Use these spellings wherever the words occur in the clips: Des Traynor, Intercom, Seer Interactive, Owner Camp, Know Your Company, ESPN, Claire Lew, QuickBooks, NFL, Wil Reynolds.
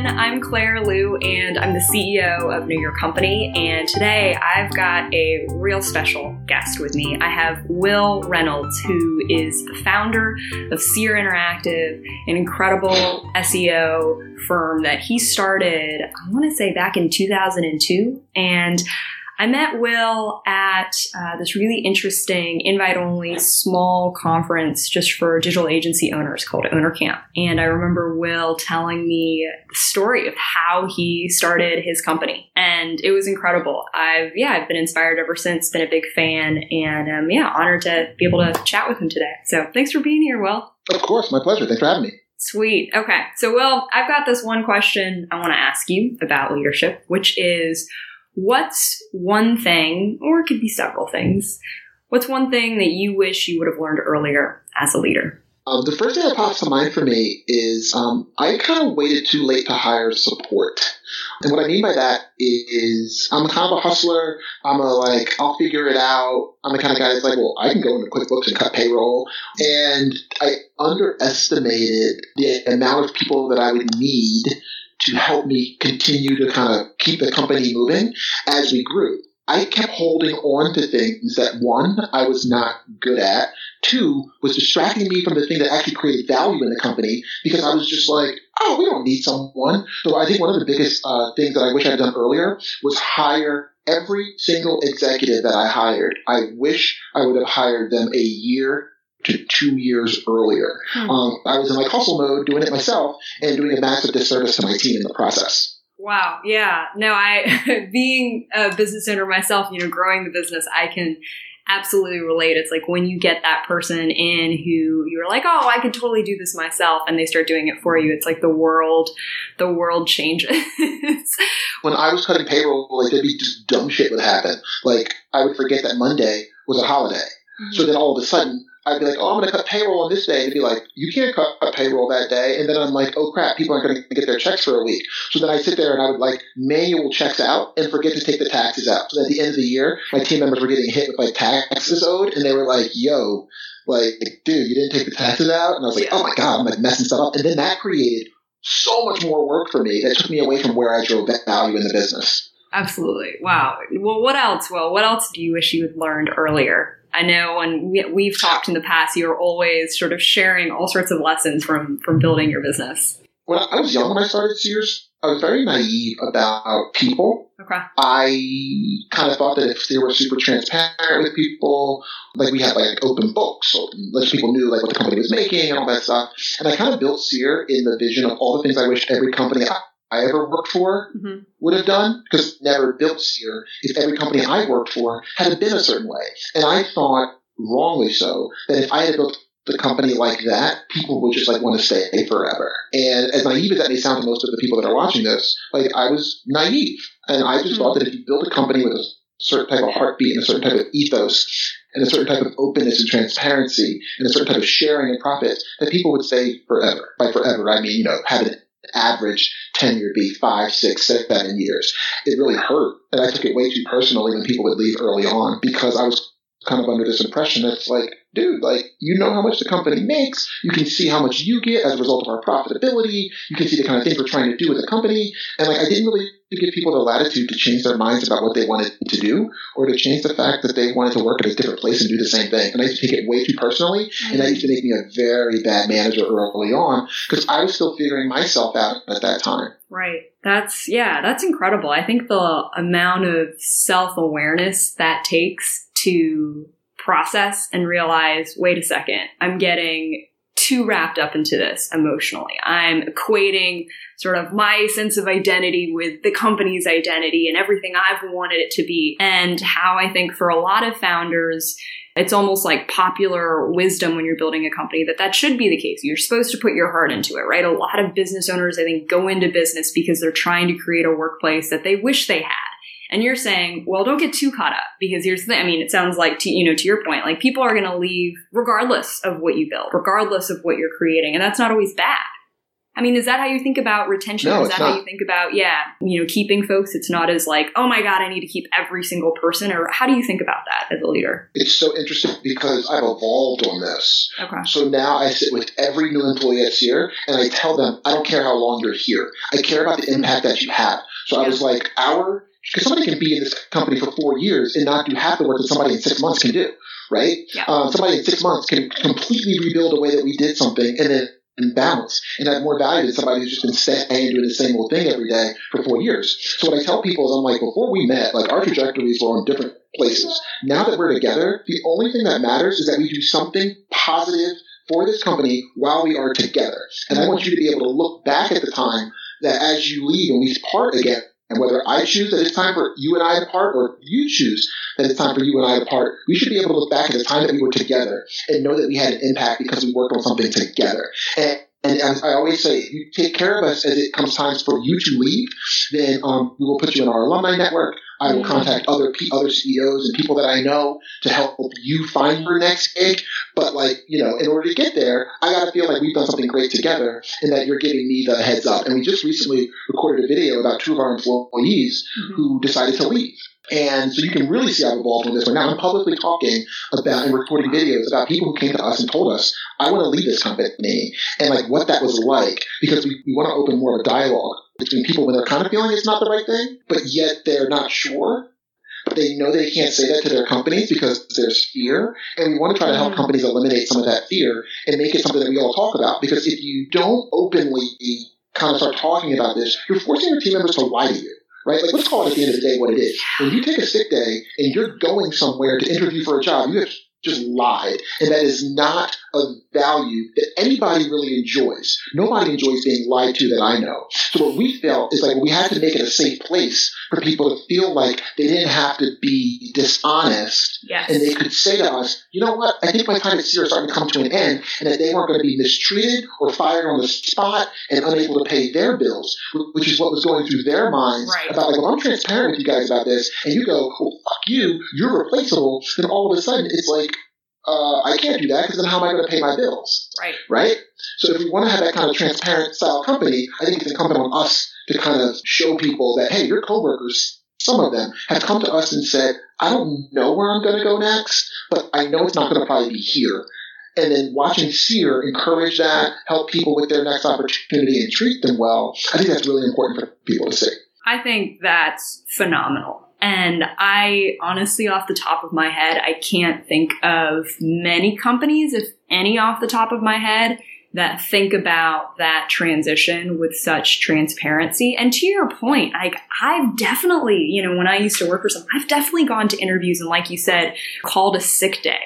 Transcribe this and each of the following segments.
I'm Claire Lew, and I'm the CEO of Know Your Company, and today I've got a real special guest with me. I have Wil Reynolds, who is the founder of Seer Interactive, an incredible SEO firm that he started, I want to say back in 2002, and I met Wil at this really interesting invite-only small conference just for digital agency owners called Owner Camp. And I remember Wil telling me the story of how he started his company. And it was incredible. I've been inspired ever since, been a big fan, and honored to be able to chat with him today. So thanks for being here, Wil. Of course, my pleasure. Thanks for having me. Sweet. Okay. So Wil, I've got this one question I want to ask you about leadership, which is, what's one thing, or it could be several things, what's one thing that you wish you would have learned earlier as a leader? The first thing that pops to mind for me is I kind of waited too late to hire support. And what I mean by that is I'm kind of a hustler. I'll figure it out. I'm the kind of guy that's like, well, I can go into QuickBooks and cut payroll. And I underestimated the amount of people that I would need to help me continue to kind of keep the company moving as we grew. I kept holding on to things that, one, I was not good at, two, was distracting me from the thing that actually created value in the company, because I was just like, oh, we don't need someone. So I think one of the biggest things that I wish I'd done earlier was hire every single executive that I hired. I wish I would have hired them a year to 2 years earlier. I was in hustle mode, doing it myself, and doing a massive disservice to my team in the process. Wow. Yeah. No, I, being a business owner myself, growing the business, I can absolutely relate. It's like when you get that person in who you're like, oh, I could totally do this myself, and they start doing it for you. It's like the world changes. When I was cutting payroll, there'd be just dumb shit would happen. I would forget that Monday was a holiday. Mm-hmm. So then all of a sudden, I'd be like, oh, I'm going to cut payroll on this day. And be like, you can't cut payroll that day. And then I'm like, oh, crap, people aren't going to get their checks for a week. So then I sit there and I would manual checks out and forget to take the taxes out. So at the end of the year, my team members were getting hit with taxes owed. And they were like, yo, dude, you didn't take the taxes out? And I was like, oh, my God, I'm messing stuff up. And then that created so much more work for me that took me away from where I drove value in the business. Absolutely. Wow. Well, what else? Well, what else do you wish you had learned earlier? I know when we've talked in the past, you're always sort of sharing all sorts of lessons from building your business. When I was young, when I started Sears, I was very naive about people. Okay. I kind of thought that if they were super transparent with people, we had open books, so people knew what the company was making and all that stuff. And I kind of built Sear in the vision of all the things I wish every company I ever worked for would have done, because never built Seer if every company I worked for had been a certain way. And I thought, wrongly so, that if I had built the company like that, people would just want to stay forever. And as naive as that may sound to most of the people that are watching this, I was naive. And I just thought that if you build a company with a certain type of heartbeat and a certain type of ethos and a certain type of openness and transparency and a certain type of sharing and profits, that people would stay forever. By forever, I mean, have an average tenure be 5, 6, 7 years. It really hurt. And I took it way too personally when people would leave early on, because I was kind of under this impression that's dude, you know how much the company makes. You can see how much you get as a result of our profitability. You can see the kind of things we're trying to do with the company. And I didn't really give people the latitude to change their minds about what they wanted to do, or to change the fact that they wanted to work at a different place and do the same thing. And I used to take it way too personally. And that used to make me a very bad manager early on, because I was still figuring myself out at that time. Right. That's incredible. I think the amount of self-awareness that takes to process and realize, wait a second, I'm getting too wrapped up into this emotionally. I'm equating sort of my sense of identity with the company's identity and everything I've wanted it to be. And how I think for a lot of founders, it's almost like popular wisdom when you're building a company that should be the case. You're supposed to put your heart into it, right? A lot of business owners, I think, go into business because they're trying to create a workplace that they wish they had. And you're saying, well, don't get too caught up, because here's the thing. I mean, it sounds like, to your point, people are going to leave regardless of what you build, regardless of what you're creating. And that's not always bad. I mean, is that how you think about retention? No, is that not how you think about, keeping folks? It's not as like, oh my God, I need to keep every single person. Or how do you think about that as a leader? It's so interesting because I've evolved on this. Okay. So now I sit with every new employee at Seer and I tell them, I don't care how long you're here. I care about the impact that you have. So I was like, because somebody can be in this company for 4 years and not do half the work that somebody in 6 months can do, right? Yeah. Somebody in 6 months can completely rebuild a way that we did something and then balance and add more value than somebody who's just been staying doing the same old thing every day for 4 years. So what I tell people is I'm like, before we met, like our trajectories were on different places. Now that we're together, the only thing that matters is that we do something positive for this company while we are together. And I want you to be able to look back at the time that as you leave and we part again, and whether I choose that it's time for you and I to part or you choose that it's time for you and I to part, we should be able to look back at the time that we were together and know that we had an impact because we worked on something together. And as I always say, if you take care of us as it comes time for you to leave, then we will put you in our alumni network. I will contact other CEOs and people that I know to help you find your next gig. But in order to get there, I got to feel like we've done something great together and that you're giving me the heads up. And we just recently recorded a video about two of our employees who decided to leave. And so you can really see I've evolved on this. Right now I'm publicly talking about and recording videos about people who came to us and told us, I want to leave this company, and like what that was like, because we want to open more of a dialogue between people when they're kind of feeling it's not the right thing, but yet they're not sure. But they know they can't say that to their companies because there's fear. And we want to try to help companies eliminate some of that fear and make it something that we all talk about. Because if you don't openly kind of start talking about this, you're forcing your team members to lie to you. Right? Like, let's call it at the end of the day what it is. When you take a sick day and you're going somewhere to interview for a job, you have just lied. And that is not a value that anybody really enjoys. Nobody enjoys being lied to that I know. So what we felt is like we had to make it a safe place for people to feel like they didn't have to be dishonest. Yes. And they could say to us, you know what? I think my time at Seer is starting to come to an end, and that they weren't going to be mistreated or fired on the spot and unable to pay their bills, which is what was going through their minds. Right. About like, well, I'm transparent with you guys about this, and you go, well, fuck you, you're replaceable. Then all of a sudden it's like, I can't do that because then how am I going to pay my bills? Right? So if we want to have that kind of transparent style company, I think it's incumbent on us to kind of show people that, hey, your coworkers, some of them, have come to us and said, I don't know where I'm going to go next, but I know it's not going to probably be here. And then watching Seer encourage that, help people with their next opportunity and treat them well, I think that's really important for people to see. I think that's phenomenal. And I honestly, off the top of my head, I can't think of many companies, if any off the top of my head, that think about that transition with such transparency. And to your point, like I've definitely, when I used to work for someone, I've definitely gone to interviews and like you said, called a sick day.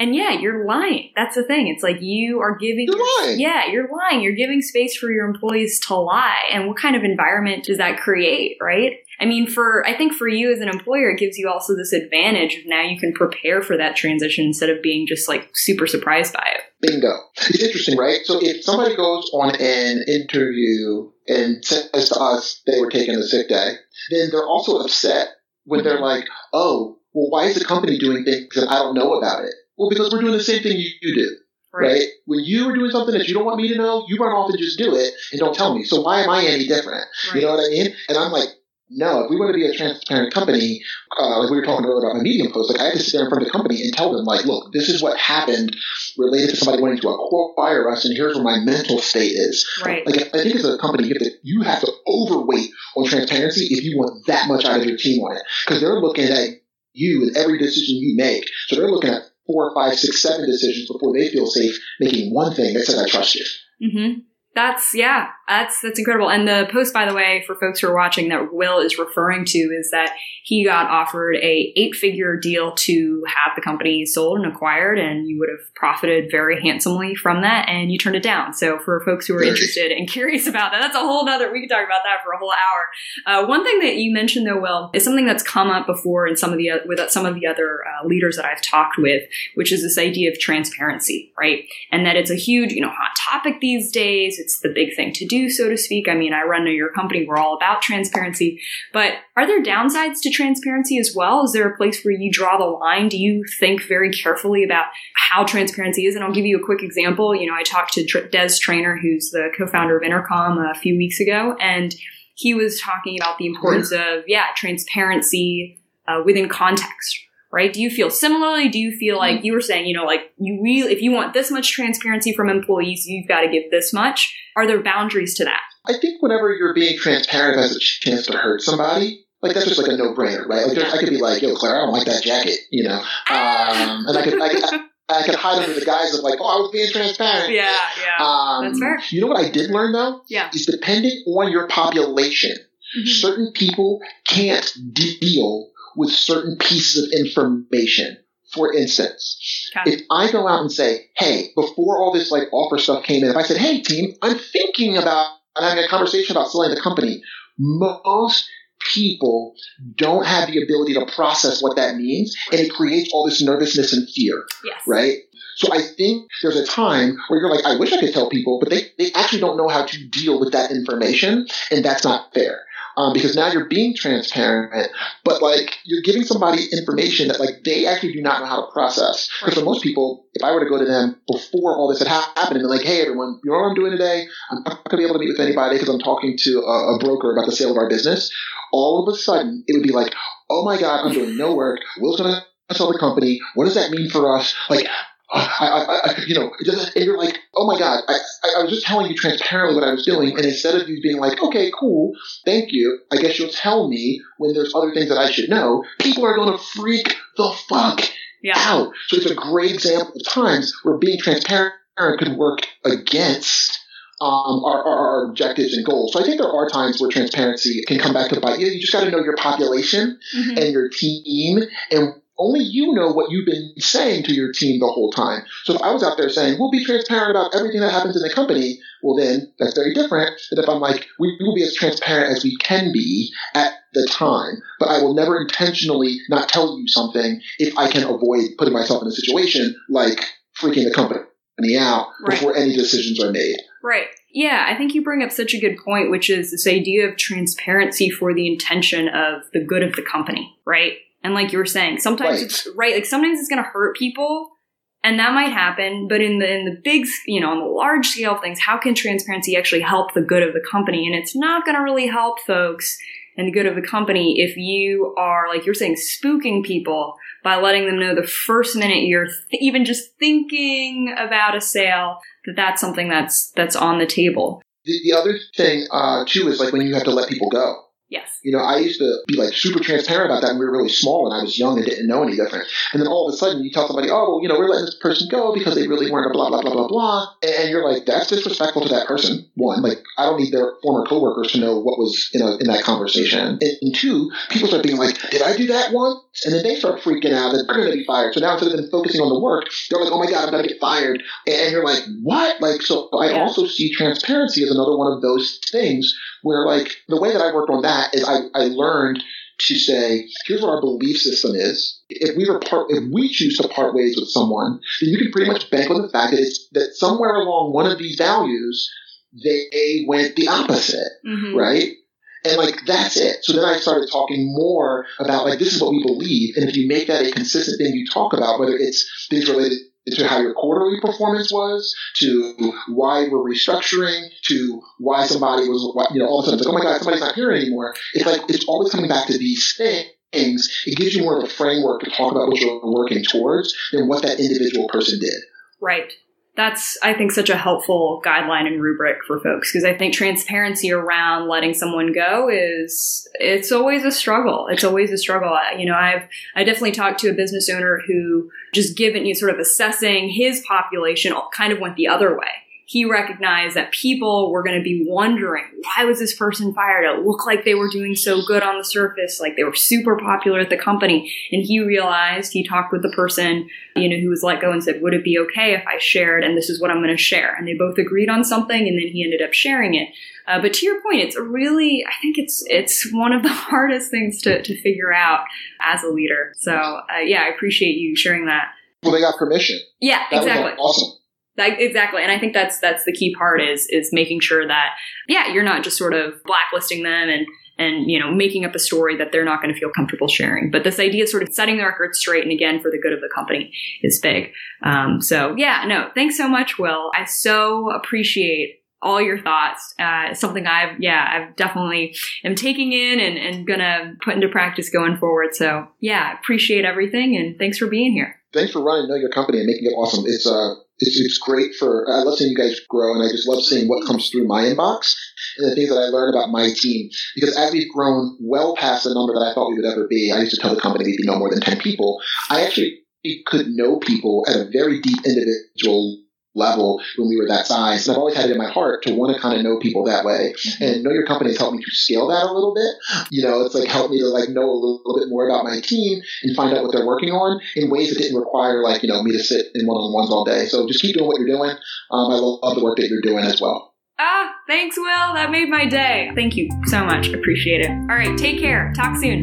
And yeah, you're lying. That's the thing. It's like you are giving, you're lying. You're giving space for your employees to lie. And what kind of environment does that create, right? I mean, I think for you as an employer, it gives you also this advantage of now you can prepare for that transition instead of being just like super surprised by it. Bingo. It's interesting, right? So if somebody goes on an interview and says to us they were taking a sick day, then they're also upset when they're like, oh, well, why is the company doing things that I don't know about it? Well, because we're doing the same thing you do. Right? When you are doing something that you don't want me to know, you run off and just do it and don't tell me. So why am I any different? Right. You know what I mean? And I'm like, no, if we want to be a transparent company, like we were talking earlier about my Medium post, like I had to sit there in front of the company and tell them, like, look, this is what happened related to somebody wanting to acquire us, and here's where my mental state is. Right. Like, I think as a company, you have to overweight on transparency if you want that much out of your team on it, because they're looking at you and every decision you make. So they're looking at 4, 5, 6, 7 decisions before they feel safe making one thing that says I trust you. Mm-hmm. That's incredible. And the post, by the way, for folks who are watching that Will is referring to is that he got offered a 8-figure deal to have the company sold and acquired, and you would have profited very handsomely from that, and you turned it down. So for folks who are interested and curious about that, that's a whole nother, we could talk about that for a whole hour. One thing that you mentioned though, Will, is something that's come up before in some of the other leaders that I've talked with, which is this idea of transparency, right? And that it's a huge, hot topic these days. it's the big thing to do, so to speak. I mean, I run Know Your Company. We're all about transparency. But are there downsides to transparency as well? Is there a place where you draw the line? Do you think very carefully about how transparency is? And I'll give you a quick example. You know, I talked to Des Traynor, who's the co-founder of Intercom, a few weeks ago, and he was talking about the importance of, transparency within context, right? Do you feel similarly? Do you feel like you were saying, you know, like you really, if you want this much transparency from employees, you've got to give this much? Are there boundaries to that? I think whenever you're being transparent, there's a chance to hurt somebody. Like, that's just like a no-brainer, right? Like, I could be like, yo, Claire, I don't like that jacket, you know? And I could hide under the guise of like, oh, I was being transparent. Yeah. That's fair. You know what I did learn, though? Yeah. Is depending on your population, certain people can't deal with certain pieces of information. For instance, if I go out and say, hey, before all this like offer stuff came in, if I said, hey, team, I'm thinking about and having a conversation about selling the company, most people don't have the ability to process what that means, and it creates all this nervousness and fear, right? So I think there's a time where you're like, I wish I could tell people, but they actually don't know how to deal with that information, and that's not fair. Because now you're being transparent, but like you're giving somebody information that like they actually do not know how to process. Because for most people, if I were to go to them before all this had happened and be like, hey, everyone, you know what I'm doing today? I'm not going to be able to meet with anybody because I'm talking to a broker about the sale of our business. All of a sudden, it would be like, oh my God, I'm doing no work. Will's going to sell the company. What does that mean for us? Like, and you're like, oh my God, I was just telling you transparently what I was doing, and instead of you being like, okay, cool, thank you, I guess you'll tell me when there's other things that I should know, people are going to freak the fuck out. So it's a great example of times where being transparent could work against our objectives and goals. So I think there are times where transparency can come back to bite you. You just got to know your population and your team, and only you know what you've been saying to your team the whole time. So if I was out there saying, we'll be transparent about everything that happens in the company, well then, that's very different than if I'm like, we will be as transparent as we can be at the time. But I will never intentionally not tell you something if I can avoid putting myself in a situation like freaking the company out before any decisions are made. Right. Yeah, I think you bring up such a good point, which is this idea of transparency for the intention of the good of the company, right? And like you were saying, sometimes it's sometimes it's going to hurt people, and that might happen. But in the big, you know, on the large scale of things, how can transparency actually help the good of the company? And it's not going to really help folks and the good of the company if you are, like you're saying, spooking people by letting them know the first minute you're even just thinking about a sale that that's something that's on the table. The other thing too is like when you have to let people go. Yes. You know, I used to be like super transparent about that when we were really small and I was young and didn't know any different. And then all of a sudden you tell somebody, oh, well, you know, we're letting this person go because they really weren't a blah, blah, blah, blah, blah. And you're like, that's disrespectful to that person. One, like I don't need their former coworkers to know what was in that conversation. And two, people start being like, did I do that once? And then they start freaking out that they're going to be fired. So now instead of them focusing on the work, they're like, oh my God, I'm going to get fired. And you're like, what? Like, so I also see transparency as another one of those things where like the way that I worked on that is I learned to say, here's what our belief system is. If we choose to part ways with someone, then you can pretty much bank on the fact that somewhere along one of these values, they went the opposite, right? And like, that's it. So then I started talking more about like, this is what we believe. And if you make that a consistent thing you talk about, whether it's things related to how your quarterly performance was, to why we're restructuring, to why somebody was, you know, all of a sudden it's like, oh my God, somebody's not here anymore. It's like, it's always coming back to these things. It gives you more of a framework to talk about what you're working towards than what that individual person did. Right. That's, I think, such a helpful guideline and rubric for folks, because I think transparency around letting someone go it's always a struggle. It's always a struggle. I definitely talked to a business owner who just sort of assessing his population kind of went the other way. He recognized that people were going to be wondering, why was this person fired? It looked like they were doing so good on the surface, like they were super popular at the company. And he realized, he talked with the person, you know, who was let go and said, would it be okay if I shared? And this is what I'm going to share. And they both agreed on something, and then he ended up sharing it. But to your point, I think it's one of the hardest things to figure out as a leader. So I appreciate you sharing that. Well, they got permission. Yeah, that exactly. Was awesome. That, exactly. And I think that's the key part is making sure that, yeah, you're not just sort of blacklisting them and, you know, making up a story that they're not going to feel comfortable sharing. But this idea of sort of setting the record straight and again, for the good of the company is big. So yeah, no, thanks so much, Wil. I so appreciate all your thoughts. Something I've definitely am taking in and gonna put into practice going forward. So yeah, appreciate everything. And thanks for being here. Thanks for running Know Your Company and making it awesome. It's great for, I love seeing you guys grow, and I just love seeing what comes through my inbox and the things that I learn about my team. Because as we've grown well past the number that I thought we would ever be, I used to tell the company we'd be no more than 10 people. I actually could know people at a very deep individual level when we were that size. And I've always had it in my heart to want to kind of know people that way. And Know Your Company has helped me to scale that a little bit. You know, it's like helped me to like know a little bit more about my team and find out what they're working on in ways that didn't require like, you know, me to sit in one-on-ones all day. So just keep doing what you're doing. I love the work that you're doing as well. Ah, thanks, Wil. That made my day. Thank you so much. Appreciate it. All right. Take care. Talk soon.